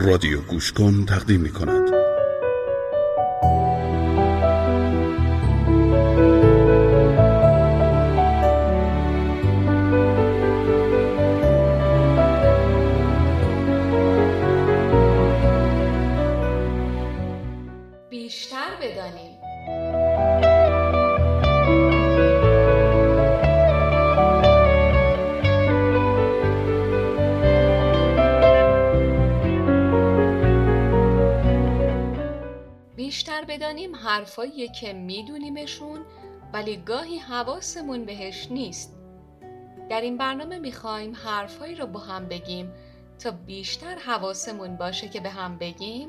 رادیو گوش کن تقدیم می‌کند. بیشتر بدانیم. بیشتر بدانیم حرفایی که میدونیمشون ولی گاهی حواسمون بهش نیست. در این برنامه میخوایم حرفایی رو با هم بگیم تا بیشتر حواسمون باشه که به هم بگیم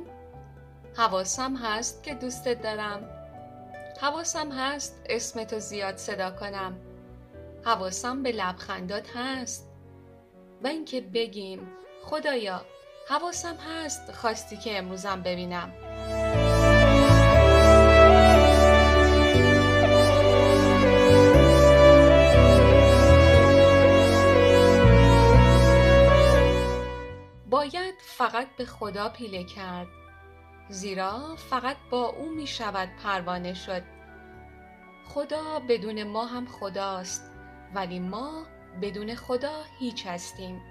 حواسم هست که دوستت دارم، حواسم هست اسمتو زیاد صدا کنم، حواسم به لبخندات هست و اینکه بگیم خدایا حواسم هست خواستی که امروزم ببینم. باید فقط به خدا پیله کرد، زیرا فقط با او می شود پروانه شد. خدا بدون ما هم خداست، ولی ما بدون خدا هیچ هستیم.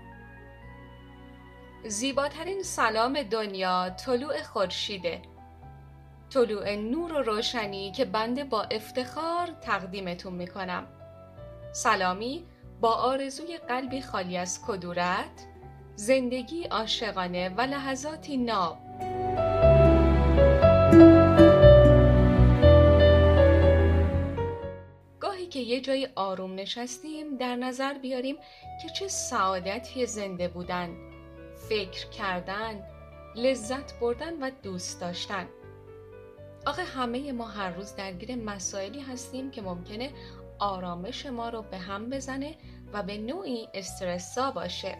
زیباترین سلام دنیا طلوع خورشیده، طلوع نور و روشنی که بنده با افتخار تقدیمتون می کنم. سلامی با آرزوی قلبی خالی از کدورت، زندگی عاشقانه و لحظاتی ناب. گاهی که یه جای آروم نشستیم در نظر بیاریم که چه سعادتی زنده بودن، فکر کردن، لذت بردن و دوست داشتن. آخه همه ما هر روز درگیر مسائلی هستیم که ممکنه آرامش ما رو به هم بزنه و به نوعی استرسا باشه.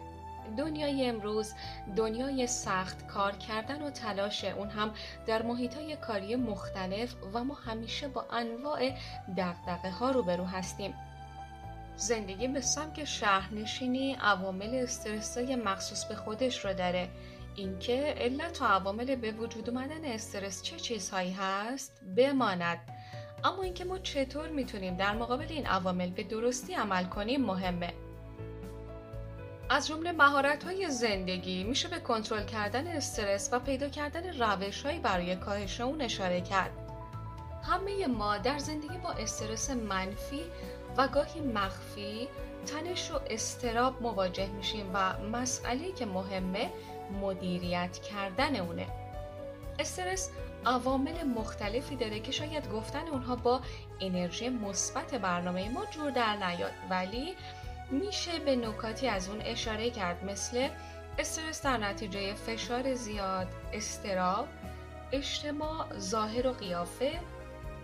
دنیای امروز دنیای سخت کار کردن و تلاش، اون هم در محیطای کاری مختلف، و ما همیشه با انواع دغدغه ها روبرو هستیم. زندگی به سمت شهرنشینی عوامل استرسای مخصوص به خودش رو داره. اینکه علت و عوامل به وجود اومدن استرس چه چیزهایی هست بماند، اما اینکه ما چطور میتونیم در مقابل این عوامل به درستی عمل کنیم مهمه. از جمله مهارت‌های زندگی میشه به کنترل کردن استرس و پیدا کردن روش‌هایی برای کاهش اون اشاره کرد. همه ما در زندگی با استرس منفی و گاهی مخفی، تنش و اضطراب مواجه میشیم و مسئله‌ای که مهمه مدیریت کردن اونه. استرس عوامل مختلفی داره که شاید گفتن اونها با انرژی مثبت برنامه ما جور در نیاد، ولی میشه به نکاتی از اون اشاره کرد، مثل استرس در نتیجه فشار زیاد، اضطراب، اجتماع، ظاهر و قیافه،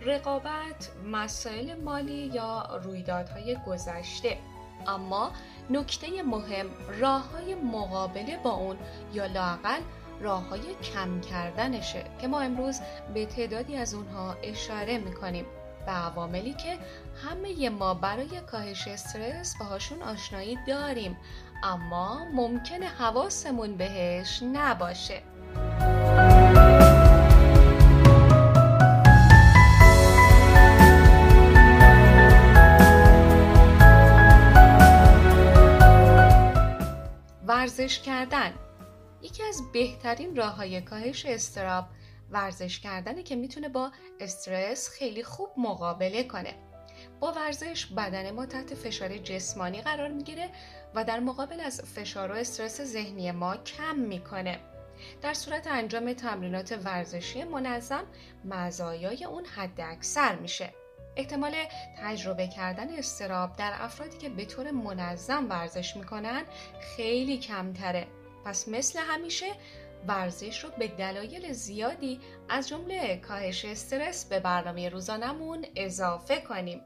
رقابت، مسائل مالی یا رویدادهای گذشته. اما نکته مهم راه‌های مقابله با اون یا لااقل راه‌های کم کردنشه که ما امروز به تعدادی از اونها اشاره میکنیم. به عواملی که همه ما برای کاهش استرس باهاشون آشنایی داریم، اما ممکنه حواسمون بهش نباشه. ورزش کردن یکی از بهترین راه‌های کاهش استرس ورزش کردنه که میتونه با استرس خیلی خوب مقابله کنه. با ورزش بدن ما تحت فشار جسمانی قرار میگیره و در مقابل از فشار و استرس ذهنی ما کم میکنه. در صورت انجام تمرینات ورزشی منظم مزایای اون حد اکثر میشه. احتمال تجربه کردن اضطراب در افرادی که به طور منظم ورزش میکنن خیلی کمتره. پس مثل همیشه ورزش رو به دلایل زیادی از جمله کاهش استرس به برنامه روزانمون اضافه کنیم.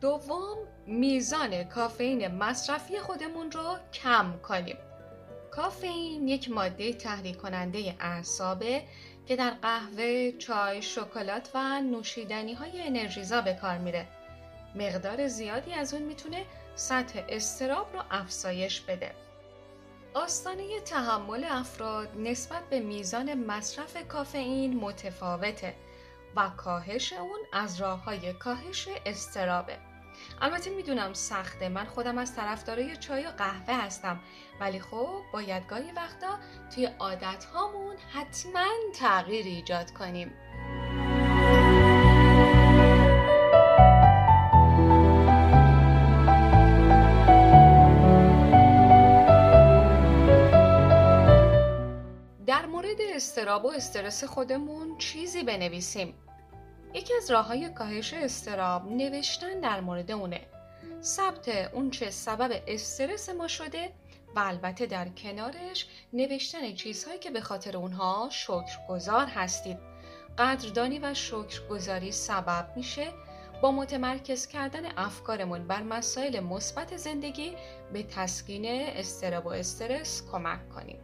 دوم، میزان کافئین مصرفی خودمون رو کم کنیم. کافئین یک ماده تحریک کننده اعصابه که در قهوه، چای، شکلات و نوشیدنی‌های انرژیزا به کار میره. مقدار زیادی از اون میتونه سطح اضطراب رو افزایش بده. آستانه تحمل افراد نسبت به میزان مصرف کافئین متفاوته و کاهش اون از راه‌های کاهش اضطرابه. البته میدونم سخته، من خودم از طرفدارای چای و قهوه هستم، ولی خب باید گاهی وقتا توی عادت هامون حتما تغییر ایجاد کنیم. در مورد اضطراب و استرس خودمون چیزی بنویسیم. یکی از راه‌های کاهش اضطراب نوشتن در مورد اونه. ثبت اون چه سبب استرس ما شده و البته در کنارش نوشتن چیزهایی که به خاطر اونها شکرگزار هستید. قدردانی و شکرگزاری سبب میشه با متمرکز کردن افکارمون بر مسائل مثبت زندگی به تسکین اضطراب و استرس کمک کنیم.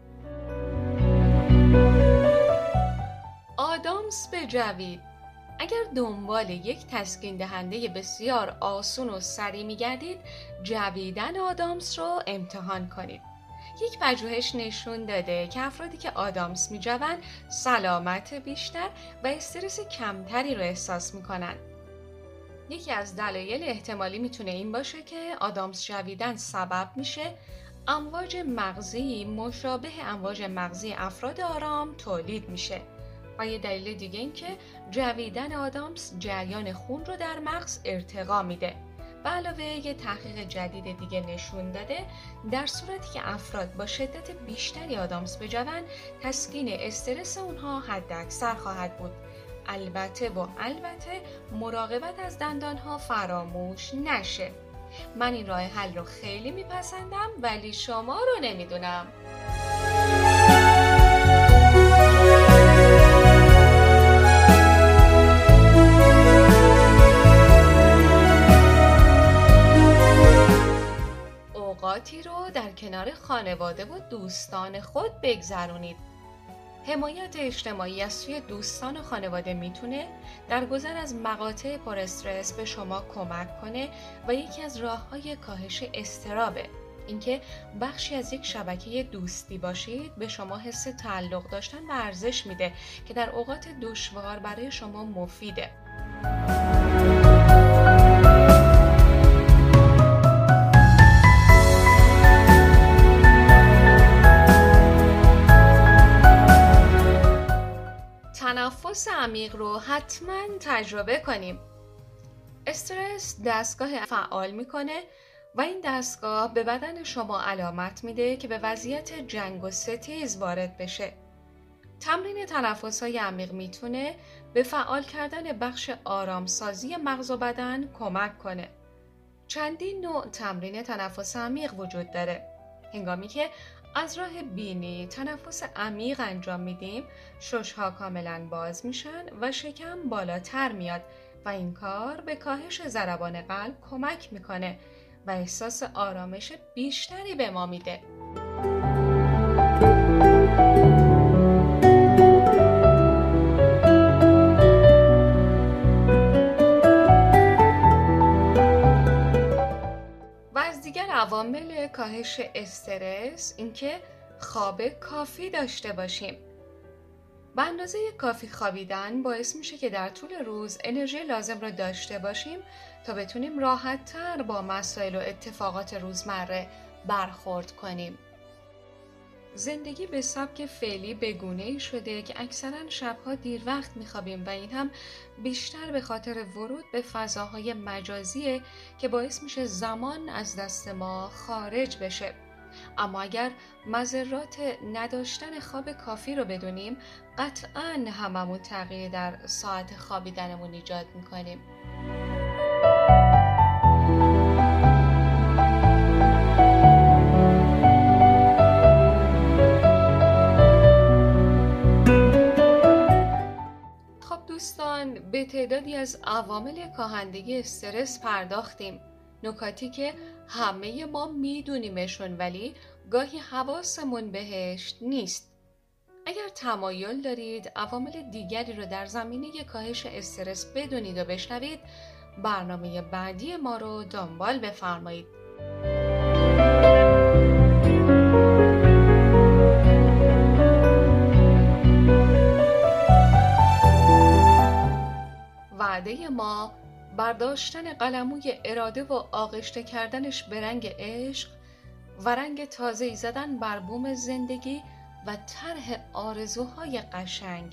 آدامس بجوید. اگر دنبال یک تسکین دهنده بسیار آسون و سریع می‌گردید، جویدن آدامس رو امتحان کنید. یک پژوهش نشون داده که افرادی که آدامس می‌جوند سلامت بیشتر و استرس کمتری رو احساس می‌کنند. یکی از دلایل احتمالی میتونه این باشه که آدامس جویدن سبب میشه امواج مغزی مشابه امواج مغزی افراد آرام تولید میشه. و یه دلیل دیگه این که جویدن آدامس جریان خون رو در مغز ارتقا میده. به علاوه یه تحقیق جدید دیگه نشون داده در صورتی که افراد با شدت بیشتری آدامس بجوند، تسکین استرس اونها حداکثر خواهد بود. البته مراقبت از دندانها فراموش نشه. من این راه حل رو خیلی میپسندم، ولی شما رو نمیدونم. اوقاتی رو در کنار خانواده و دوستان خود بگذرونید. حمایت اجتماعی از سوی دوستان و خانواده میتونه در گذر از مقاطع پر استرس به شما کمک کنه و یکی از راه‌های کاهش اضطرابه. اینکه بخشی از یک شبکه دوستی باشید به شما حس تعلق داشتن و ارزش میده که در اوقات دشوار برای شما مفیده. تنفس عمیق رو حتما تجربه کنیم. استرس دستگاه فعال میکنه و این دستگاه به بدن شما علامت میده که به وضعیت جنگ و ستیز وارد بشه. تمرین تنفس‌های عمیق میتونه به فعال کردن بخش آرامسازی مغز و بدن کمک کنه. چندین نوع تمرین تنفس عمیق وجود داره. هنگامی که از راه بینی تنفس عمیق انجام میدیم، ششها کاملا باز میشن و شکم بالاتر میاد و این کار به کاهش ضربان قلب کمک میکنه و احساس آرامش بیشتری به ما میده. عوامل کاهش استرس اینکه خواب کافی داشته باشیم. به اندازه کافی خوابیدن باعث میشه که در طول روز انرژی لازم را داشته باشیم تا بتونیم راحت‌تر با مسائل و اتفاقات روزمره برخورد کنیم. زندگی به سبک فعلی به‌گونه‌ای شده که اکثراً شب‌ها دیر وقت می‌خوابیم و این هم بیشتر به خاطر ورود به فضاهای مجازیه که باعث میشه زمان از دست ما خارج بشه. اما اگر مضرات نداشتن خواب کافی رو بدونیم، قطعاً هممون تغییر در ساعت خوابیدنمون ایجاد می‌کنیم. دوستان، به تعدادی از عوامل کاهندگی استرس پرداختیم. نکاتی که همه ما میدونیمشون ولی گاهی حواسمون بهش نیست. اگر تمایل دارید عوامل دیگری را در زمینه کاهش استرس بدونید و بشنوید، برنامه بعدی ما رو دنبال بفرمایید. وعده ما برداشتن قلموی اراده و آغشته کردنش به رنگ عشق و رنگ تازه‌ای زدن بر بوم زندگی و طرح آرزوهای قشنگ.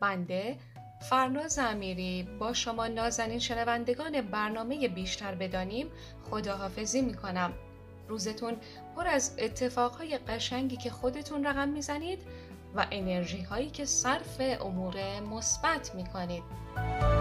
بنده فرناز امیری با شما نازنین شنوندگان برنامه بیشتر بدانیم خداحافظی می‌کنم. روزتون پر از اتفاقهای قشنگی که خودتون رقم میزنید و انرژی هایی که صرف امور مثبت میکنید.